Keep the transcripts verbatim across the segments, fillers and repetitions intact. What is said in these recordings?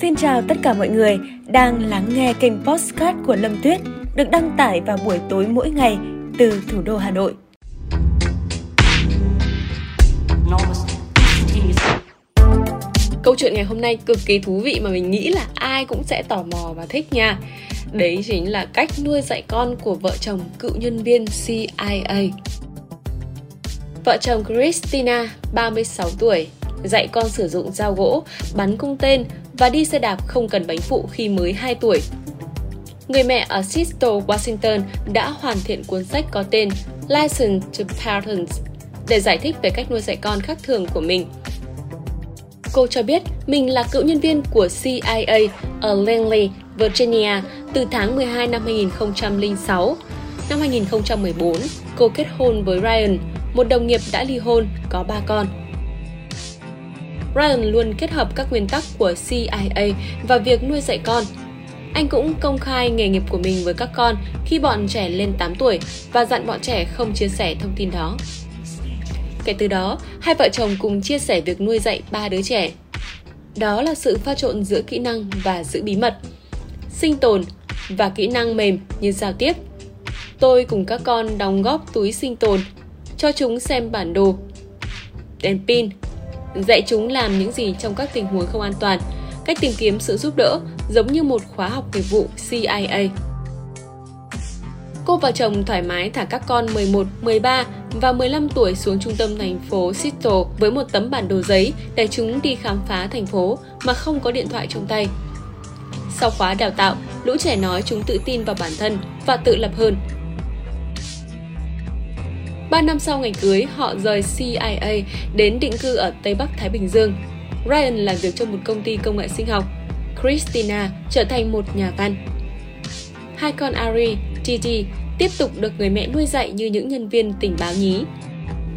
Xin chào tất cả mọi người đang lắng nghe kênh podcast của Lâm Tuyết, được đăng tải vào buổi tối mỗi ngày từ thủ đô Hà Nội. Câu chuyện ngày hôm nay cực kỳ thú vị mà mình nghĩ là ai cũng sẽ tò mò và thích nha. Đấy chính là cách nuôi dạy con của vợ chồng cựu nhân viên C I A. Vợ chồng Christina, ba mươi sáu tuổi, dạy con sử dụng dao gỗ, bắn cung tên và đi xe đạp không cần bánh phụ khi mới hai tuổi. Người mẹ ở Seattle, Washington đã hoàn thiện cuốn sách có tên License to Parents để giải thích về cách nuôi dạy con khác thường của mình. Cô cho biết mình là cựu nhân viên của C I A ở Langley, Virginia từ tháng mười hai năm hai nghìn không trăm lẻ sáu. Năm hai nghìn không trăm mười bốn, cô kết hôn với Ryan, một đồng nghiệp đã ly hôn, có ba con. Ryan luôn kết hợp các nguyên tắc của C I A và việc nuôi dạy con. Anh cũng công khai nghề nghiệp của mình với các con khi bọn trẻ lên tám tuổi và dặn bọn trẻ không chia sẻ thông tin đó. Kể từ đó, hai vợ chồng cùng chia sẻ việc nuôi dạy ba đứa trẻ. Đó là sự pha trộn giữa kỹ năng và giữ bí mật, sinh tồn và kỹ năng mềm như giao tiếp. Tôi cùng các con đóng góp túi sinh tồn, cho chúng xem bản đồ, đèn pin, dạy chúng làm những gì trong các tình huống không an toàn, cách tìm kiếm sự giúp đỡ giống như một khóa học nghiệp vụ C I A. Cô và chồng thoải mái thả các con mười một, mười ba và mười lăm tuổi xuống trung tâm thành phố Seattle với một tấm bản đồ giấy để chúng đi khám phá thành phố mà không có điện thoại trong tay. Sau khóa đào tạo, lũ trẻ nói chúng tự tin vào bản thân và tự lập hơn. Ba năm sau ngày cưới, họ rời C I A đến định cư ở Tây Bắc Thái Bình Dương. Ryan làm việc trong một công ty công nghệ sinh học. Christina trở thành một nhà văn. Hai con Ari, Gigi tiếp tục được người mẹ nuôi dạy như những nhân viên tình báo nhí.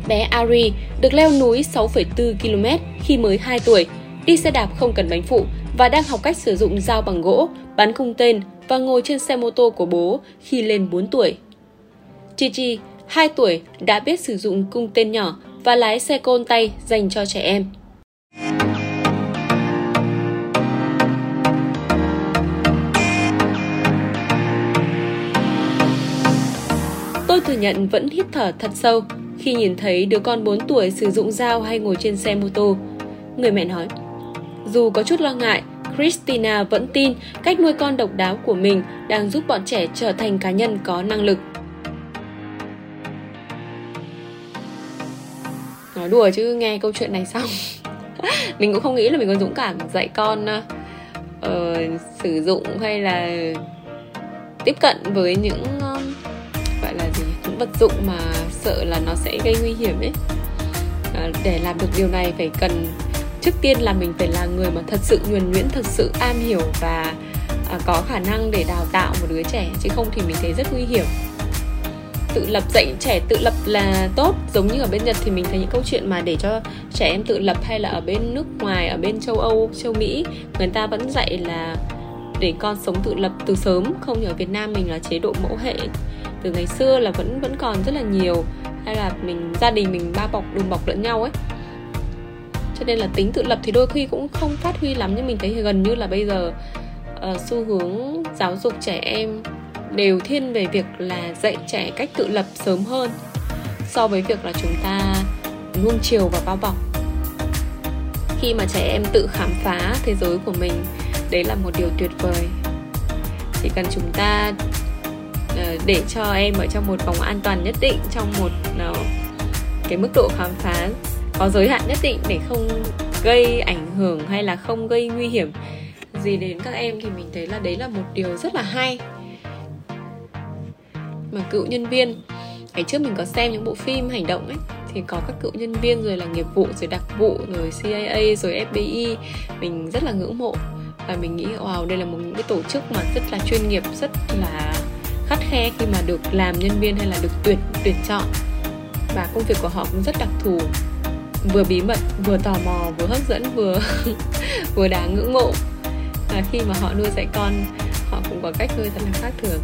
Bé Ari được leo núi sáu phẩy bốn ki lô mét khi mới hai tuổi, đi xe đạp không cần bánh phụ và đang học cách sử dụng dao bằng gỗ, bắn cung tên và ngồi trên xe mô tô của bố khi lên bốn tuổi. Gigi, hai tuổi, đã biết sử dụng cung tên nhỏ và lái xe côn tay dành cho trẻ em. Tôi thừa nhận vẫn hít thở thật sâu khi nhìn thấy đứa con bốn tuổi sử dụng dao hay ngồi trên xe mô tô, người mẹ nói. Dù có chút lo ngại, Christina vẫn tin cách nuôi con độc đáo của mình đang giúp bọn trẻ trở thành cá nhân có năng lực. Nói đùa chứ nghe câu chuyện này xong mình cũng không nghĩ là mình còn dũng cảm dạy con uh, sử dụng hay là tiếp cận với những uh, gọi là gì, những vật dụng mà sợ là nó sẽ gây nguy hiểm ấy. Uh, để làm được điều này phải cần trước tiên là mình phải là người mà thật sự nhuần nhuyễn, thật sự am hiểu và uh, có khả năng để đào tạo một đứa trẻ, chứ không thì mình thấy rất nguy hiểm. Tự lập, dạy trẻ tự lập là tốt, giống như ở bên Nhật thì mình thấy những câu chuyện mà để cho trẻ em tự lập, hay là ở bên nước ngoài, ở bên châu Âu, châu Mỹ, người ta vẫn dạy là để con sống tự lập từ sớm. Không như ở Việt Nam mình là chế độ mẫu hệ từ ngày xưa là vẫn vẫn còn rất là nhiều, hay là mình gia đình mình ba bọc đùm bọc lẫn nhau ấy, cho nên là tính tự lập thì đôi khi cũng không phát huy lắm. Nhưng mình thấy gần như là bây giờ uh, xu hướng giáo dục trẻ em đều thiên về việc là dạy trẻ cách tự lập sớm hơn so với việc là chúng ta nuông chiều và bao bọc. Khi mà trẻ em tự khám phá thế giới của mình, đấy là một điều tuyệt vời. Chỉ cần chúng ta để cho em ở trong một vòng an toàn nhất định, trong một cái mức độ khám phá có giới hạn nhất định để không gây ảnh hưởng hay là không gây nguy hiểm gì đến các em, thì mình thấy là đấy là một điều rất là hay. Mà cựu nhân viên, ngày trước mình có xem những bộ phim hành động ấy, thì có các cựu nhân viên rồi là nghiệp vụ, rồi đặc vụ, rồi C I A, rồi F B I. Mình rất là ngưỡng mộ và mình nghĩ wow, đây là một những cái tổ chức mà rất là chuyên nghiệp, rất là khắt khe khi mà được làm nhân viên hay là được tuyển, tuyển chọn. Và công việc của họ cũng rất đặc thù, vừa bí mật, vừa tò mò, vừa hấp dẫn, vừa, vừa đáng ngưỡng mộ. Và khi mà họ nuôi dạy con, họ cũng có cách nuôi thật là khác thường.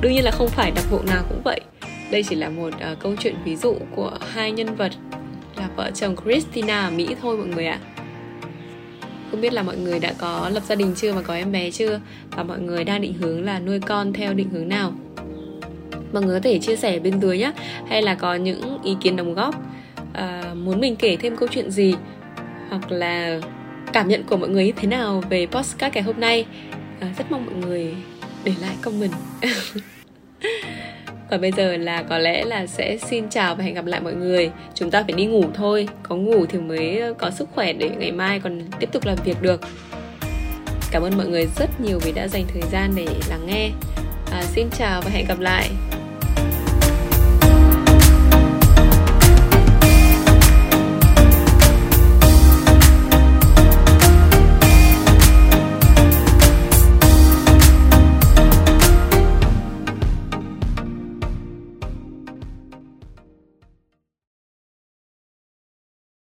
Đương nhiên là không phải đặc vụ nào cũng vậy. Đây chỉ là một uh, câu chuyện ví dụ của hai nhân vật là vợ chồng Christina ở Mỹ thôi mọi người ạ. Không biết là mọi người đã có lập gia đình chưa và có em bé chưa, và mọi người đang định hướng là nuôi con theo định hướng nào. Mọi người có thể chia sẻ bên dưới nhé, hay là có những ý kiến đóng góp, à, muốn mình kể thêm câu chuyện gì, hoặc là cảm nhận của mọi người như thế nào về podcast ngày hôm nay. À, rất mong mọi người để lại comment. Còn bây giờ là có lẽ là sẽ xin chào và hẹn gặp lại mọi người. Chúng ta phải đi ngủ thôi, có ngủ thì mới có sức khỏe để ngày mai còn tiếp tục làm việc được. Cảm ơn mọi người rất nhiều vì đã dành thời gian để lắng nghe. À, xin chào và hẹn gặp lại.